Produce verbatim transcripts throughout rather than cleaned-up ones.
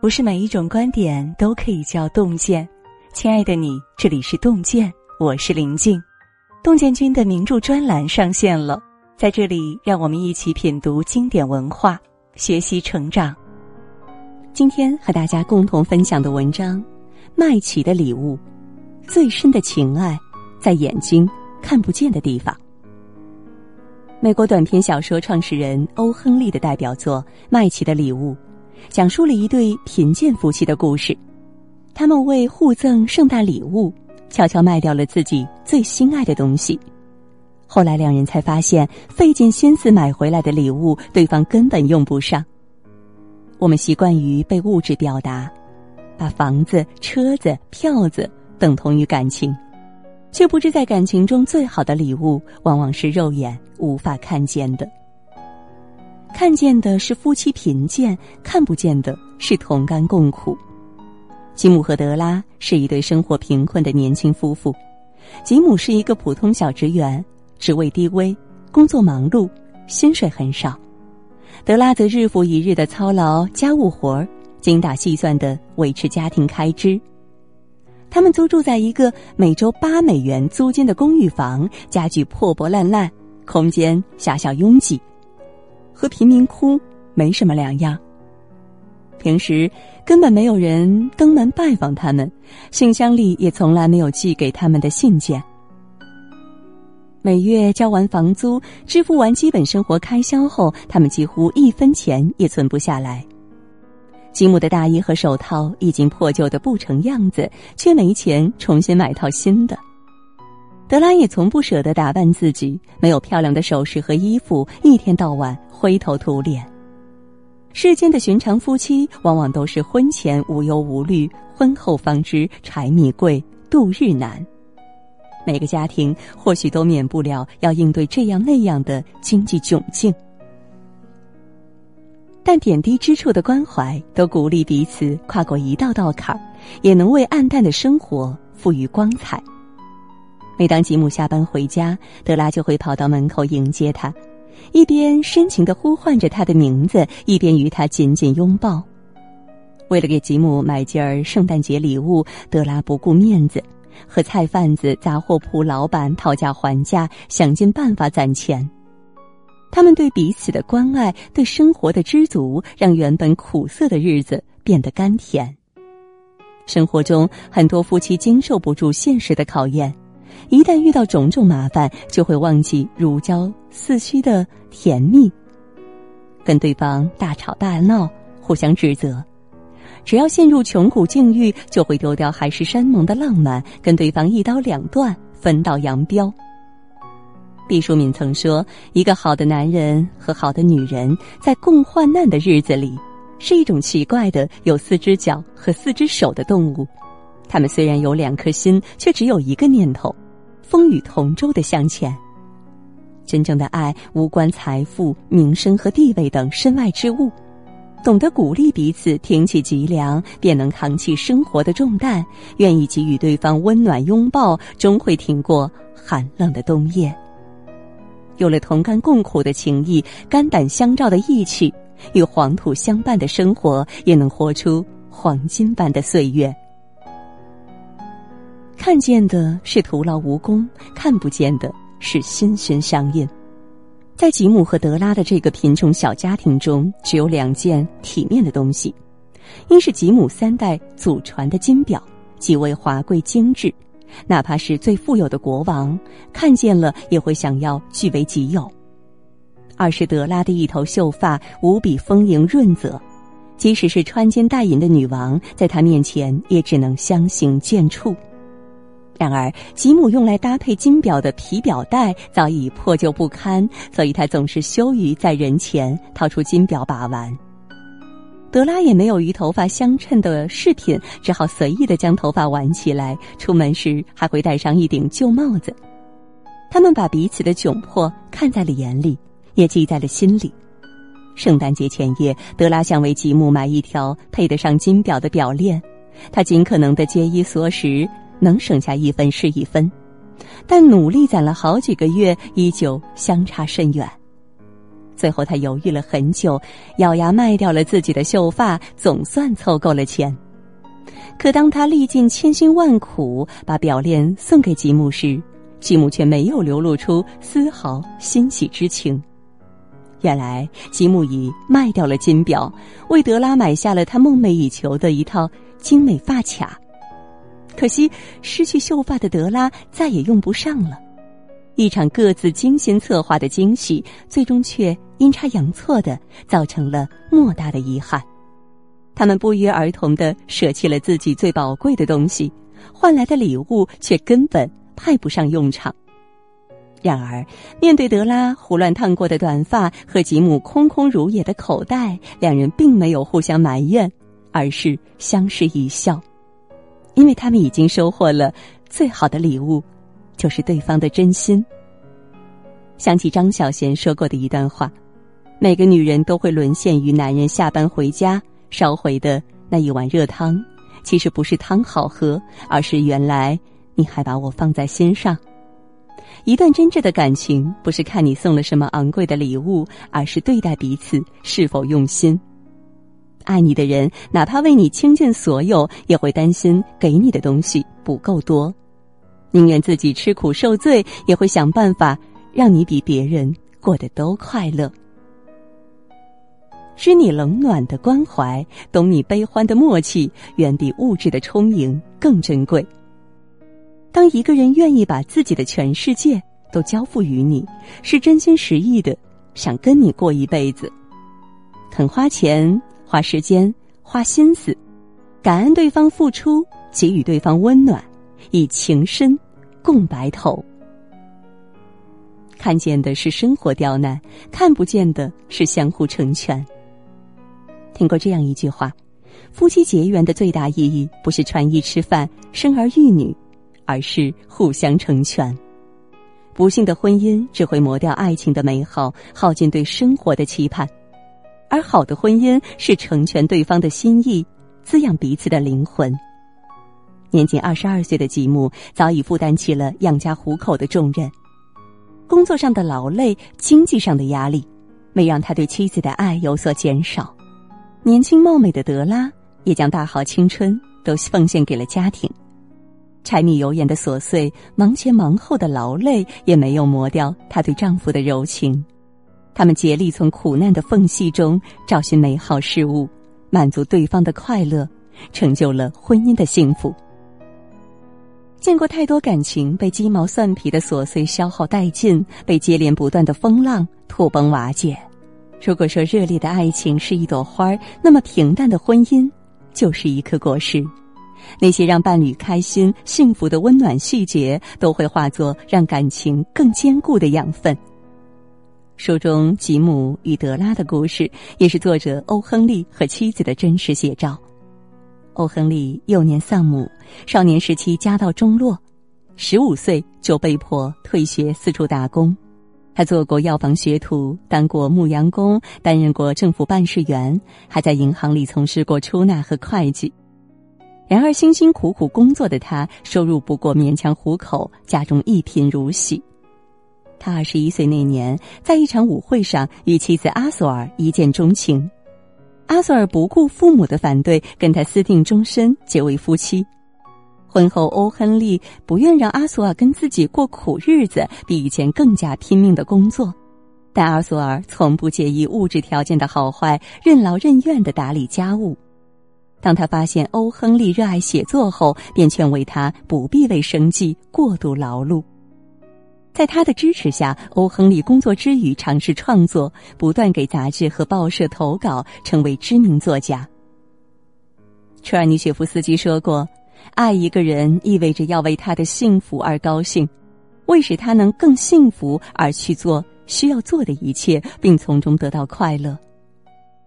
不是每一种观点都可以叫洞见。亲爱的你，这里是洞见，我是林静。洞见君的名著专栏上线了，在这里让我们一起品读经典文化，学习成长。今天和大家共同分享的文章《麦琪的礼物》，最深的情爱在眼睛看不见的地方。美国短篇小说创始人欧·亨利的代表作《麦琪的礼物》，讲述了一对贫贱夫妻的故事。他们为互赠盛大礼物，悄悄卖掉了自己最心爱的东西。后来两人才发现，费尽心思买回来的礼物，对方根本用不上。我们习惯于被物质表达，把房子、车子、票子等同于感情，却不知在感情中最好的礼物往往是肉眼无法看见的。看见的是夫妻贫贱，看不见的是同甘共苦。吉姆和德拉是一对生活贫困的年轻夫妇。吉姆是一个普通小职员，职位低微，工作忙碌，薪水很少。德拉则日复一日的操劳家务活，精打细算地维持家庭开支。他们租住在一个每周八美元租金的公寓房，家具破破烂烂，空间狭小拥挤，和贫民窟没什么两样。平时根本没有人登门拜访他们，信箱里也从来没有寄给他们的信件。每月交完房租，支付完基本生活开销后，他们几乎一分钱也存不下来。吉姆的大衣和手套已经破旧的不成样子，却没钱重新买套新的。德拉也从不舍得打扮自己，没有漂亮的首饰和衣服，一天到晚灰头土脸。世间的寻常夫妻往往都是婚前无忧无虑，婚后方知柴米贵度日难。每个家庭或许都免不了要应对这样那样的经济窘境，但点滴之处的关怀都鼓励彼此跨过一道道坎儿，也能为暗淡的生活赋予光彩。每当吉姆下班回家，德拉就会跑到门口迎接他，一边深情地呼唤着他的名字，一边与他紧紧拥抱。为了给吉姆买件圣诞节礼物，德拉不顾面子，和菜贩子、杂货铺老板讨价还价，想尽办法攒钱。他们对彼此的关爱，对生活的知足，让原本苦涩的日子变得甘甜。生活中，很多夫妻经受不住现实的考验，一旦遇到种种麻烦，就会忘记如胶似漆的甜蜜，跟对方大吵大闹，互相指责。只要陷入穷苦境遇，就会丢掉海誓山盟的浪漫，跟对方一刀两断，分道扬镳。毕淑敏曾说，一个好的男人和好的女人在共患难的日子里，是一种奇怪的有四只脚和四只手的动物。他们虽然有两颗心，却只有一个念头，风雨同舟地向前。真正的爱无关财富、名声和地位等身外之物，懂得鼓励彼此挺起脊梁，便能扛起生活的重担，愿意给予对方温暖拥抱，终会挺过寒冷的冬夜。有了同甘共苦的情谊，肝胆相照的义气，与黄土相伴的生活，也能活出黄金般的岁月。看见的是徒劳无功，看不见的是心心相印。在吉姆和德拉的这个贫穷小家庭中，只有两件体面的东西：一是吉姆三代祖传的金表，极为华贵精致，哪怕是最富有的国王看见了也会想要据为己有；二是德拉的一头秀发无比丰盈润泽，即使是穿金戴银的女王，在她面前也只能相形见绌。然而吉姆用来搭配金表的皮表带早已破旧不堪，所以他总是羞于在人前掏出金表把玩。德拉也没有与头发相称的饰品，只好随意地将头发挽起来，出门时还会戴上一顶旧帽子。他们把彼此的窘迫看在了眼里，也记在了心里。圣诞节前夜，德拉想为吉姆买一条配得上金表的表链，他尽可能地节衣缩食，能省下一分是一分，但努力攒了好几个月，依旧相差甚远。最后他犹豫了很久，咬牙卖掉了自己的秀发，总算凑够了钱。可当他历尽千辛万苦把表链送给吉姆时，吉姆却没有流露出丝毫欣喜之情。原来吉姆已卖掉了金表，为德拉买下了他梦寐以求的一套精美发卡。可惜失去秀发的德拉再也用不上了。一场各自精心策划的惊喜，最终却阴差阳错地造成了莫大的遗憾。他们不约而同地舍弃了自己最宝贵的东西，换来的礼物却根本派不上用场。然而面对德拉胡乱烫过的短发和吉姆空空如也的口袋，两人并没有互相埋怨，而是相视一笑，因为他们已经收获了最好的礼物，就是对方的真心。想起张小娴说过的一段话，每个女人都会沦陷于男人下班回家烧回的那一碗热汤，其实不是汤好喝，而是原来你还把我放在心上。一段真挚的感情，不是看你送了什么昂贵的礼物，而是对待彼此是否用心。爱你的人，哪怕为你倾尽所有，也会担心给你的东西不够多，宁愿自己吃苦受罪，也会想办法让你比别人过得都快乐。知你冷暖的关怀，懂你悲欢的默契，远比物质的充盈更珍贵。当一个人愿意把自己的全世界都交付于你，是真心实意的想跟你过一辈子，肯花钱花时间花心思，感恩对方付出，给予对方温暖，以情深共白头。看见的是生活刁难，看不见的是相互成全。听过这样一句话，夫妻结缘的最大意义不是穿衣吃饭生儿育女，而是互相成全。不幸的婚姻只会磨掉爱情的美好，耗尽对生活的期盼，而好的婚姻是成全对方的心意，滋养彼此的灵魂。年仅二十二岁的吉姆早已负担起了养家糊口的重任，工作上的劳累，经济上的压力，没让他对妻子的爱有所减少。年轻貌美的德拉也将大好青春都奉献给了家庭。柴米油盐的琐碎，忙前忙后的劳累，也没有磨掉她对丈夫的柔情。他们竭力从苦难的缝隙中找寻美好事物，满足对方的快乐，成就了婚姻的幸福。见过太多感情被鸡毛蒜皮的琐碎消耗殆尽，被接连不断的风浪土崩瓦解。如果说热烈的爱情是一朵花，那么平淡的婚姻就是一颗果实。那些让伴侣开心幸福的温暖细节，都会化作让感情更坚固的养分。书中吉姆与德拉的故事，也是作者欧亨利和妻子的真实写照。欧亨利幼年丧母，少年时期家道中落，十五岁就被迫退学四处打工。他做过药房学徒，当过牧羊工，担任过政府办事员，还在银行里从事过出纳和会计。然而辛辛苦苦工作的他，收入不过勉强糊口，家中一贫如洗。他二十一岁那年，在一场舞会上与妻子阿索尔一见钟情。阿索尔不顾父母的反对，跟他私定终身，结为夫妻。婚后欧亨利不愿让阿索尔跟自己过苦日子，比以前更加拼命的工作。但阿索尔从不介意物质条件的好坏，任劳任怨地打理家务。当他发现欧亨利热爱写作后，便劝慰他不必为生计过度劳碌。在他的支持下，欧亨利工作之余尝试创作，不断给杂志和报社投稿，成为知名作家。车尔尼雪夫斯基说过，爱一个人意味着要为他的幸福而高兴，为使他能更幸福而去做需要做的一切，并从中得到快乐。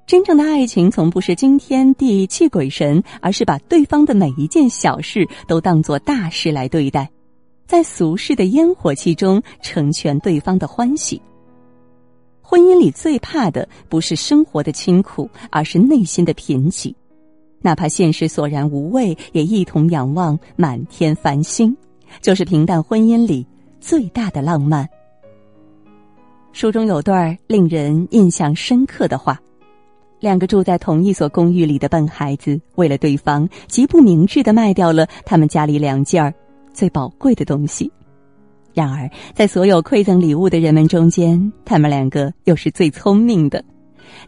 真正的爱情从不是惊天地泣鬼神，而是把对方的每一件小事都当作大事来对待，在俗世的烟火气中成全对方的欢喜。婚姻里最怕的不是生活的清苦，而是内心的贫瘠。哪怕现实索然无味，也一同仰望满天繁星，就是平淡婚姻里最大的浪漫。书中有段令人印象深刻的话，两个住在同一所公寓里的笨孩子，为了对方极不明智地卖掉了他们家里两件最宝贵的东西。然而在所有馈赠礼物的人们中间，他们两个又是最聪明的。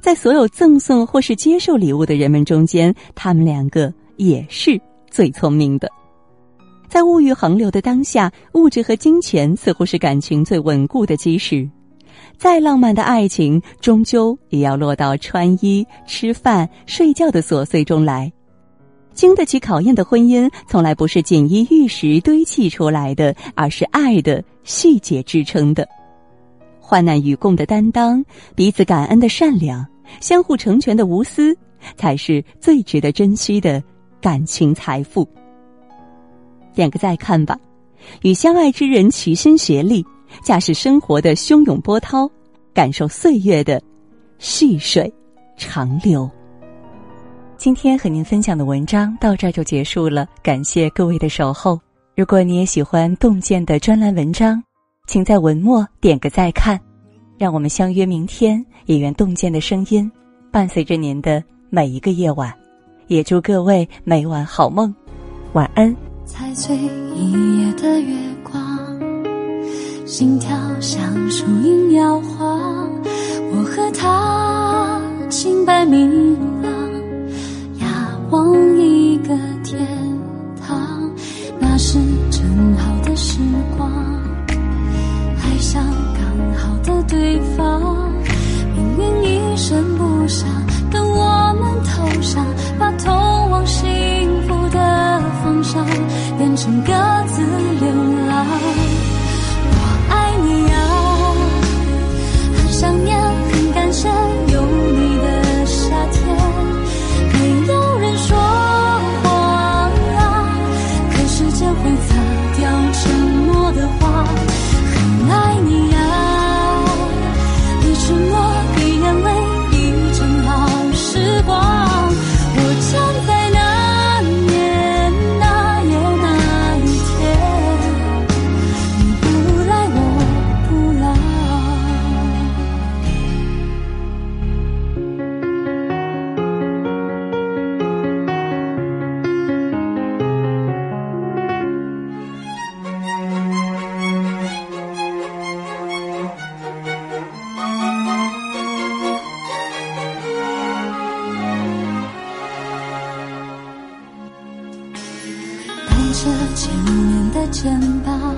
在所有赠送或是接受礼物的人们中间，他们两个也是最聪明的。在物欲横流的当下，物质和金钱似乎是感情最稳固的基石。再浪漫的爱情终究也要落到穿衣、吃饭、睡觉的琐碎中来。经得起考验的婚姻从来不是锦衣玉食堆砌出来的，而是爱的细节支撑的。患难与共的担当，彼此感恩的善良，相互成全的无私，才是最值得珍惜的感情财富。点个再看吧，与相爱之人齐心协力，驾驶生活的汹涌波涛，感受岁月的细水长流。今天和您分享的文章到这儿就结束了，感谢各位的守候。如果你也喜欢洞见的专栏文章，请在文末点个再看。让我们相约明天，也愿洞见的声音伴随着您的每一个夜晚。也祝各位每晚好梦，晚安。踩碎一夜的月光，心跳像树影摇晃，我和他清白明朗，仰望一个天堂。那是正好的时光，爱上刚好的对方，命运一声不响跟我们投降，把通往幸福的方向变成各自流浪。想念，很感谢有你的夏天，没有人说谎啊，可时间会擦掉沉默的话。很爱你啊，一承诺，一眼泪，一整好时光。我将在那年那夜那一天，你不来我不老。着前面的肩膀，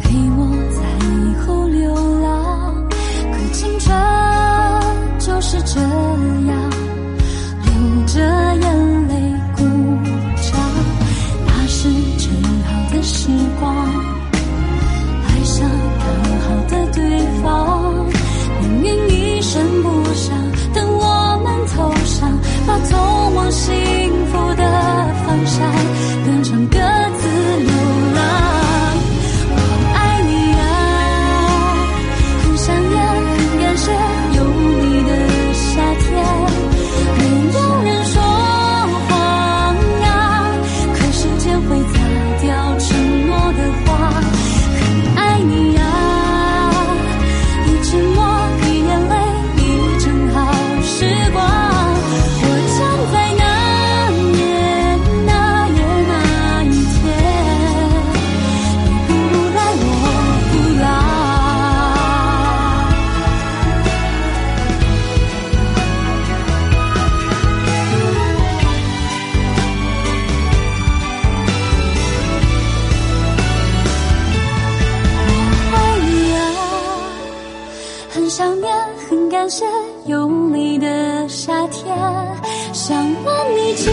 陪我在以后流浪。可青春就是这样，流着眼泪鼓掌。那是正好的时光，爱上刚好的对方，命运一声不响等我们投降，把通往幸福的方向有你的夏天，想问你几